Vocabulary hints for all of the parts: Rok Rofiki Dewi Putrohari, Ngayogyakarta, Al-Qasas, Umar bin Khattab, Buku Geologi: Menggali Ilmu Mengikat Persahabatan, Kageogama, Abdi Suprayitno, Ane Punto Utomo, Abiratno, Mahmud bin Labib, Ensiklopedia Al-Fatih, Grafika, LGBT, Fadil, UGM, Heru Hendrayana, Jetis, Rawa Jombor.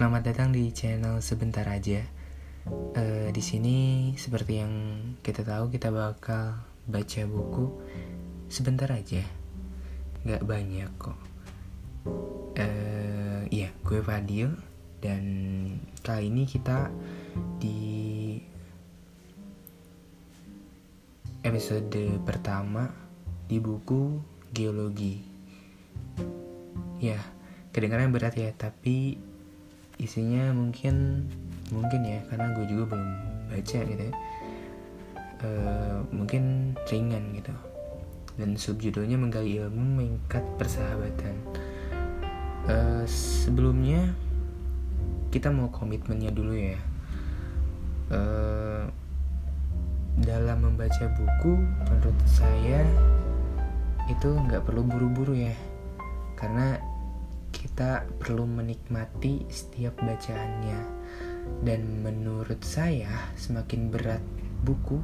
Selamat datang di channel Sebentar Aja. Di sini seperti yang kita tahu, kita bakal baca buku sebentar aja, nggak banyak kok. Iya, gue Fadil, dan kali ini kita di episode pertama di buku geologi. Ya, kedengaran berat ya, tapi isinya mungkin ya, karena gue juga belum baca gitu ya. Mungkin ringan gitu. Dan subjudulnya Menggali Ilmu Mengikat Persahabatan. Sebelumnya kita mau komitmennya dulu ya. Dalam membaca buku, menurut saya itu nggak perlu buru-buru ya, karena kita perlu menikmati setiap bacaannya. Dan menurut saya, semakin berat buku,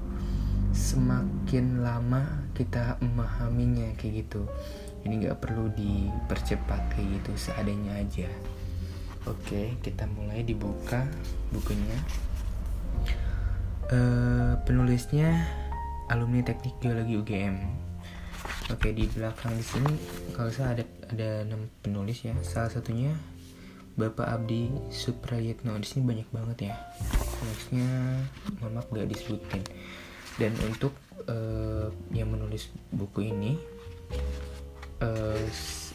semakin lama kita memahaminya kayak gitu. Ini nggak perlu dipercepat kayak gitu, seadanya aja. Oke, kita mulai dibuka bukunya. Penulisnya alumni Teknik Geologi UGM. Oke, di belakang di sini kalau saya ada 6 penulis ya. Salah satunya Bapak Abdi Suprayitno. Di sini banyak banget ya. Penulisnya maaf gak disebutin. Dan untuk yang menulis buku ini,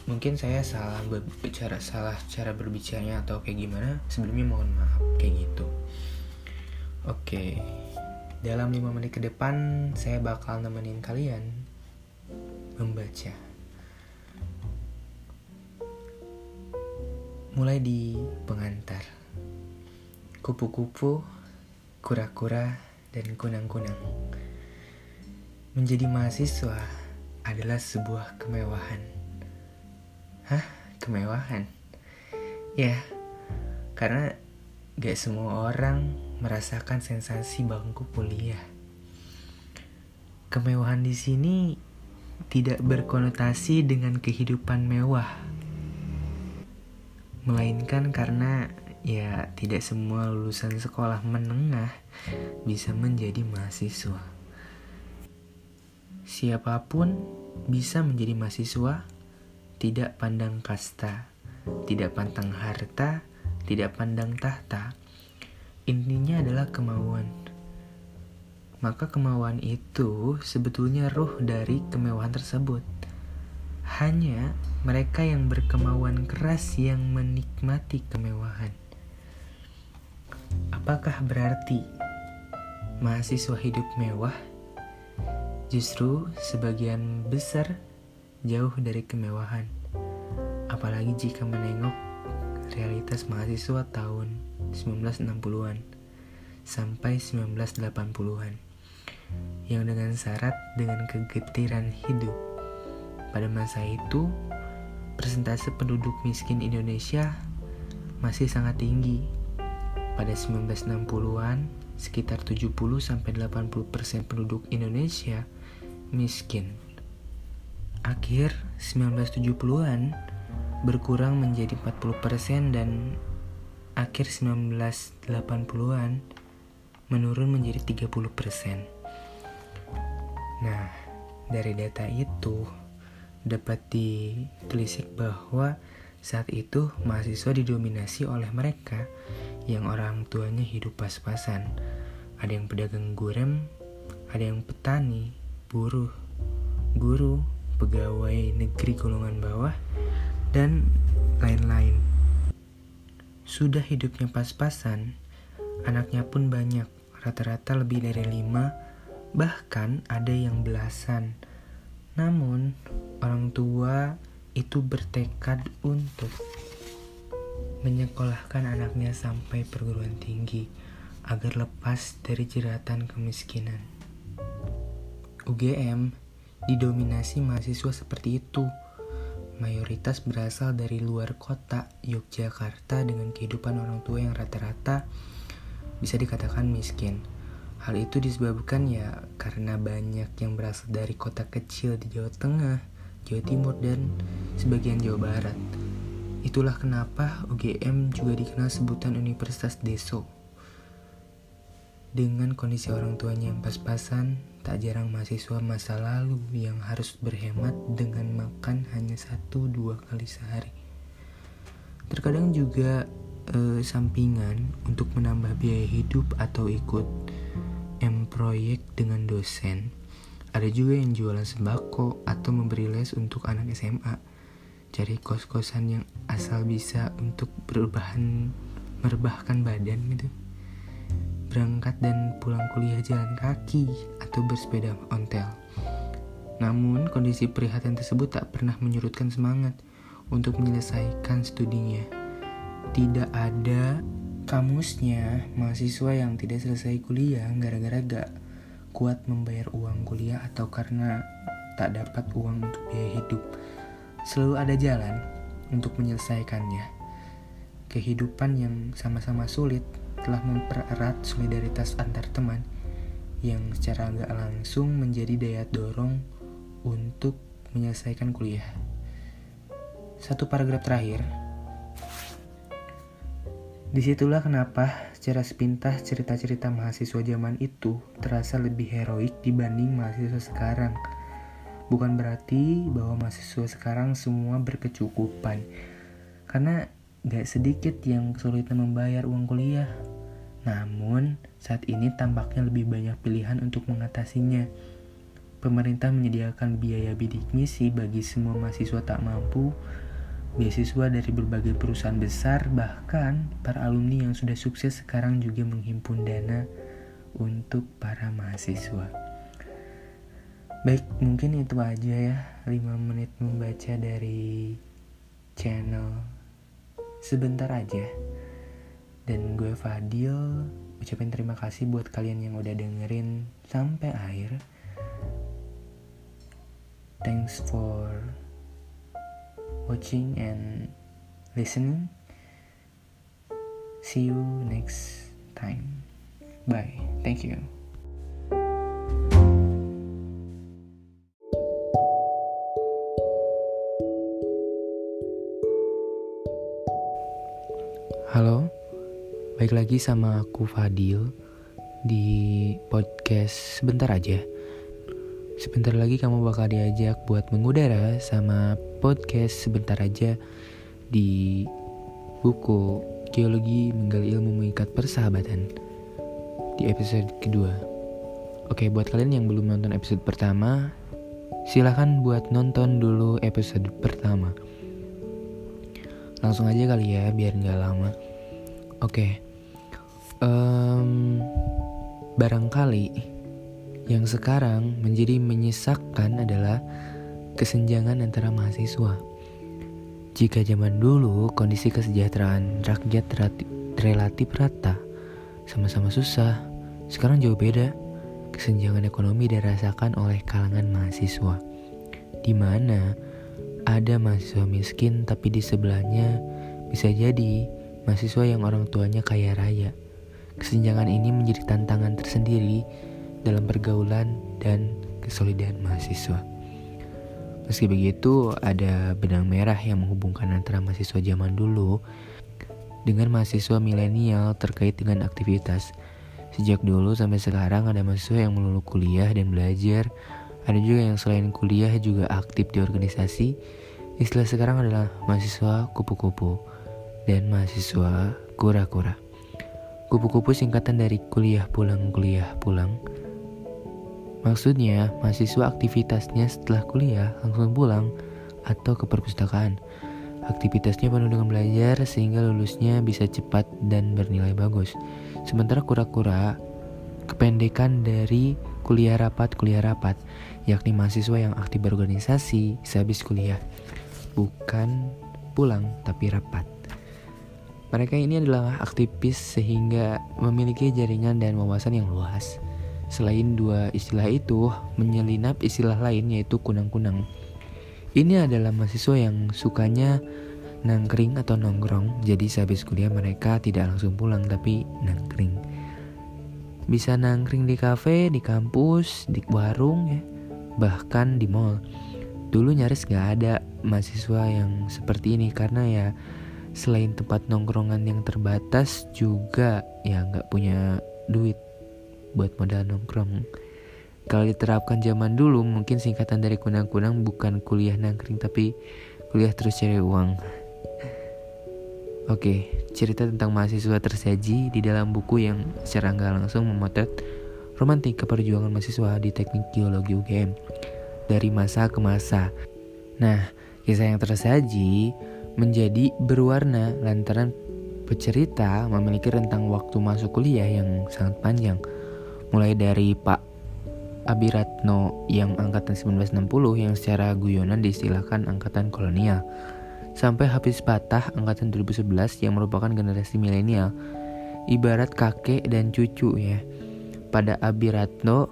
mungkin saya salah cara berbicaranya atau kayak gimana, sebelumnya mohon maaf kayak gitu. Oke. Dalam 5 menit ke depan saya bakal nemenin kalian membaca. Mulai di pengantar. Kupu-kupu, kura-kura, dan kunang-kunang. Menjadi mahasiswa adalah sebuah kemewahan. Hah? Kemewahan? Ya, karena gak semua orang merasakan sensasi bangku kuliah. Kemewahan di sini tidak berkonotasi dengan kehidupan mewah, melainkan karena ya tidak semua lulusan sekolah menengah bisa menjadi mahasiswa. Siapapun bisa menjadi mahasiswa, tidak pandang kasta, tidak pandang harta, tidak pandang tahta. Intinya adalah kemauan. Maka kemauan itu sebetulnya ruh dari kemewahan tersebut. Hanya mereka yang berkemauan keras yang menikmati kemewahan. Apakah berarti mahasiswa hidup mewah? Justru sebagian besar jauh dari kemewahan. Apalagi jika menengok realitas mahasiswa tahun 1960-an sampai 1980-an. Yang dengan syarat dengan kegetiran hidup. Pada masa itu, persentase penduduk miskin Indonesia masih sangat tinggi. Pada 1960-an, sekitar 70-80% penduduk Indonesia miskin. Akhir 1970-an berkurang menjadi 40% dan akhir 1980-an menurun menjadi 30%. Nah, dari data itu dapat ditelisik bahwa saat itu mahasiswa didominasi oleh mereka yang orang tuanya hidup pas-pasan. Ada yang pedagang gurem, ada yang petani, buruh, guru, pegawai negeri golongan bawah, dan lain-lain. Sudah hidupnya pas-pasan, anaknya pun banyak, rata-rata lebih dari 5, bahkan ada yang belasan. Namun, orang tua itu bertekad untuk menyekolahkan anaknya sampai perguruan tinggi agar lepas dari jeratan kemiskinan. UGM didominasi mahasiswa seperti itu. Mayoritas berasal dari luar kota Yogyakarta dengan kehidupan orang tua yang rata-rata bisa dikatakan miskin. Hal itu disebabkan ya karena banyak yang berasal dari kota kecil di Jawa Tengah, Jawa Timur, dan sebagian Jawa Barat. Itulah kenapa UGM juga dikenal sebutan Universitas Deso. Dengan kondisi orang tuanya yang pas-pasan, tak jarang mahasiswa masa lalu yang harus berhemat dengan makan hanya 1-2 kali sehari. Terkadang juga sampingan untuk menambah biaya hidup atau ikut proyek dengan dosen. Ada juga yang jualan sembako atau memberi les untuk anak SMA. Cari kos-kosan yang asal bisa untuk merebahkan badan gitu. Berangkat dan pulang kuliah jalan kaki atau bersepeda ontel. Namun kondisi prihatin tersebut tak pernah menyurutkan semangat untuk menyelesaikan studinya. Tidak ada kamusnya mahasiswa yang tidak selesai kuliah gara-gara gak kuat membayar uang kuliah atau karena tak dapat uang untuk biaya hidup. Selalu ada jalan untuk menyelesaikannya. Kehidupan yang sama-sama sulit telah mempererat solidaritas antar teman yang secara nggak langsung menjadi daya dorong untuk menyelesaikan kuliah. Satu paragraf terakhir. Disitulah kenapa secara sepintas cerita-cerita mahasiswa zaman itu terasa lebih heroik dibanding mahasiswa sekarang. Bukan berarti bahwa mahasiswa sekarang semua berkecukupan, karena gak sedikit yang kesulitan membayar uang kuliah. Namun, saat ini tampaknya lebih banyak pilihan untuk mengatasinya. Pemerintah menyediakan biaya bidik misi bagi semua mahasiswa tak mampu, beasiswa dari berbagai perusahaan besar, bahkan para alumni yang sudah sukses sekarang juga menghimpun dana untuk para mahasiswa. Baik, mungkin itu aja ya 5 menit membaca dari channel Sebentar Aja. Dan gue Fadil ucapin terima kasih buat kalian yang udah dengerin sampai akhir. Thanks for watching and listening. See you next time. Bye. Thank you. Halo, balik lagi sama aku Fadil di podcast Sebentar Aja. Sebentar lagi kamu bakal diajak buat mengudara sama podcast Sebentar Aja di Buku Geologi Menggali Ilmu Mengikat Persahabatan di episode kedua. Oke, buat kalian yang belum nonton episode pertama, silakan buat nonton dulu episode pertama. Langsung aja kali ya, biar gak lama. Oke. Barangkali yang sekarang menjadi menyesakkan adalah kesenjangan antara mahasiswa. Jika zaman dulu kondisi kesejahteraan rakyat relatif rata, sama-sama susah, sekarang jauh beda. Kesenjangan ekonomi dirasakan oleh kalangan mahasiswa, di mana ada mahasiswa miskin, tapi di sebelahnya bisa jadi mahasiswa yang orang tuanya kaya raya. Kesenjangan ini menjadi tantangan tersendiri dalam pergaulan dan kesolidaan mahasiswa. Meski begitu, ada benang merah yang menghubungkan antara mahasiswa zaman dulu dengan mahasiswa milenial terkait dengan aktivitas. Sejak dulu sampai sekarang ada mahasiswa yang melulu kuliah dan belajar. Ada juga yang selain kuliah juga aktif di organisasi. Istilah sekarang adalah mahasiswa kupu-kupu dan mahasiswa kura-kura. Kupu-kupu singkatan dari kuliah pulang-kuliah pulang. Maksudnya, mahasiswa aktivitasnya setelah kuliah langsung pulang atau ke perpustakaan. Aktivitasnya penuh dengan belajar sehingga lulusnya bisa cepat dan bernilai bagus. Sementara kura-kura, kependekan dari kuliah rapat, yakni mahasiswa yang aktif berorganisasi sehabis kuliah, bukan pulang tapi rapat. Mereka ini adalah aktivis sehingga memiliki jaringan dan wawasan yang luas. Selain dua istilah itu, menyelinap istilah lain yaitu kunang-kunang. Ini adalah mahasiswa yang sukanya nangkring atau nongkrong, jadi sehabis kuliah mereka tidak langsung pulang tapi nangkring. Bisa nangkring di kafe, di kampus, di warung ya, bahkan di mall. Dulu nyaris gak ada mahasiswa yang seperti ini, karena ya selain tempat nongkrongan yang terbatas, juga ya gak punya duit buat modal nongkrong. Kalau diterapkan zaman dulu, mungkin singkatan dari kunang-kunang bukan kuliah nangkring, tapi kuliah terus cari uang. Oke, cerita tentang mahasiswa tersaji di dalam buku yang secara nggak langsung memotret romantika perjuangan mahasiswa di teknik geologi UGM dari masa ke masa. Nah, kisah yang tersaji menjadi berwarna lantaran pecerita memiliki rentang waktu masuk kuliah yang sangat panjang, mulai dari Pak Abiratno yang angkatan 1960 yang secara guyonan diistilahkan angkatan kolonial, sampai habis patah angkatan 2011 yang merupakan generasi milenial, ibarat kakek dan cucu ya. Pada Abiratno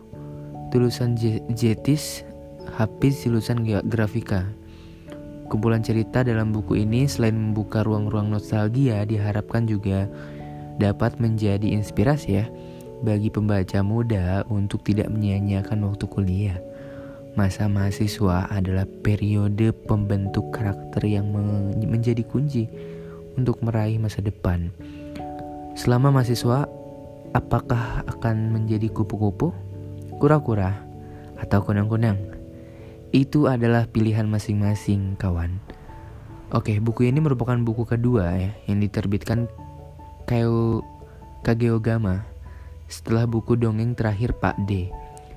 lulusan Jetis, Hafiz lulusan Grafika. Kumpulan cerita dalam buku ini selain membuka ruang-ruang nostalgia, diharapkan juga dapat menjadi inspirasi ya bagi pembaca muda untuk tidak menyia-nyiakan waktu kuliah. Masa mahasiswa adalah periode pembentuk karakter yang menjadi kunci untuk meraih masa depan. Selama mahasiswa, apakah akan menjadi kupu-kupu, kura-kura, atau kunang-kunang? Itu adalah pilihan masing-masing, kawan. Oke, buku ini merupakan buku kedua ya, yang diterbitkan Kageogama setelah buku dongeng terakhir Pak D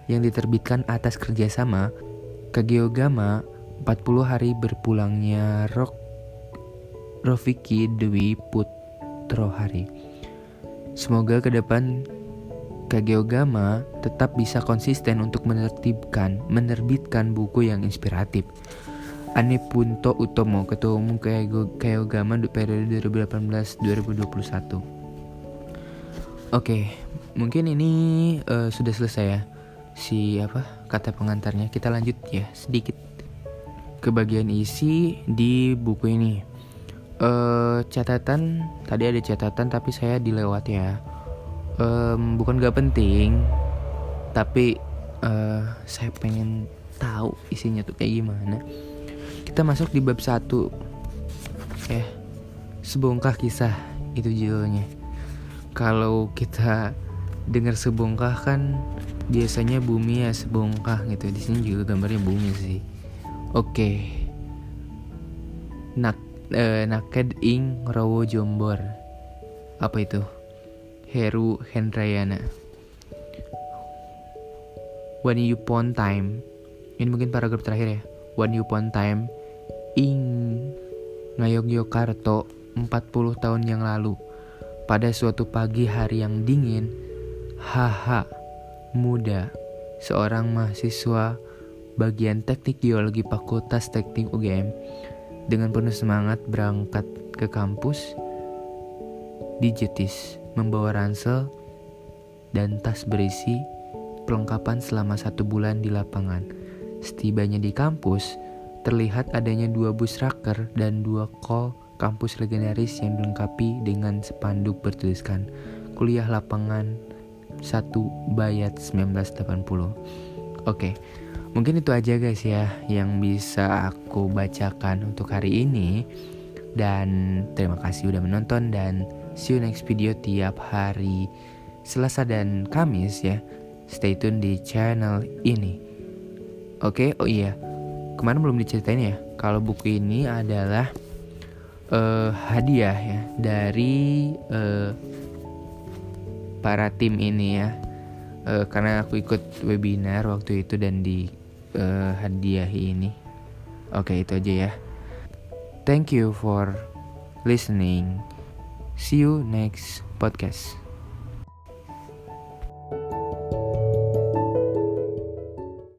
yang diterbitkan atas kerjasama Kageogama. 40 hari berpulangnya Rok Rofiki Dewi Putrohari. Semoga ke depan Kageogama tetap bisa konsisten untuk menerbitkan buku yang inspiratif. Ane Punto Utomo, Ketua Umum Kageogama periode 2018-2021. Oke, mungkin ini sudah selesai ya kata pengantarnya. Kita lanjut ya sedikit ke bagian isi di buku ini. Catatan, tadi ada catatan tapi saya dilewat ya. Bukan gak penting, tapi saya pengen tahu isinya tuh kayak gimana. Kita masuk di bab 1 ya, sebongkah kisah, itu judulnya. Kalau kita dengar sebongkah kan biasanya bumi ya sebongkah gitu. Di sini juga gambarnya bumi sih. Oke. Naked ing Rawa Jombor. Apa itu? Heru Hendrayana. One upon time. Ini mungkin paragraf terakhir ya. One upon time ing Ngayogyakarta 40 tahun yang lalu. Pada suatu pagi hari yang dingin, haha, muda, seorang mahasiswa bagian teknik geologi Fakultas Teknik UGM dengan penuh semangat berangkat ke kampus di Jetis, membawa ransel dan tas berisi perlengkapan selama 1 bulan di lapangan. Setibanya di kampus, terlihat adanya 2 bus raker dan 2 kol kampus legendaris yang dilengkapi dengan spanduk bertuliskan Kuliah Lapangan 1 Bayat 1980. Oke, mungkin itu aja guys ya yang bisa aku bacakan untuk hari ini. Dan terima kasih udah menonton, dan see you next video tiap hari Selasa dan Kamis ya. Stay tune di channel ini. Oke, oh iya, kemarin belum diceritain ya, kalau buku ini adalah hadiah ya dari para tim ini ya, karena aku ikut webinar waktu itu dan di hadiahi ini. Oke, itu aja ya. Thank you for listening. See you next podcast.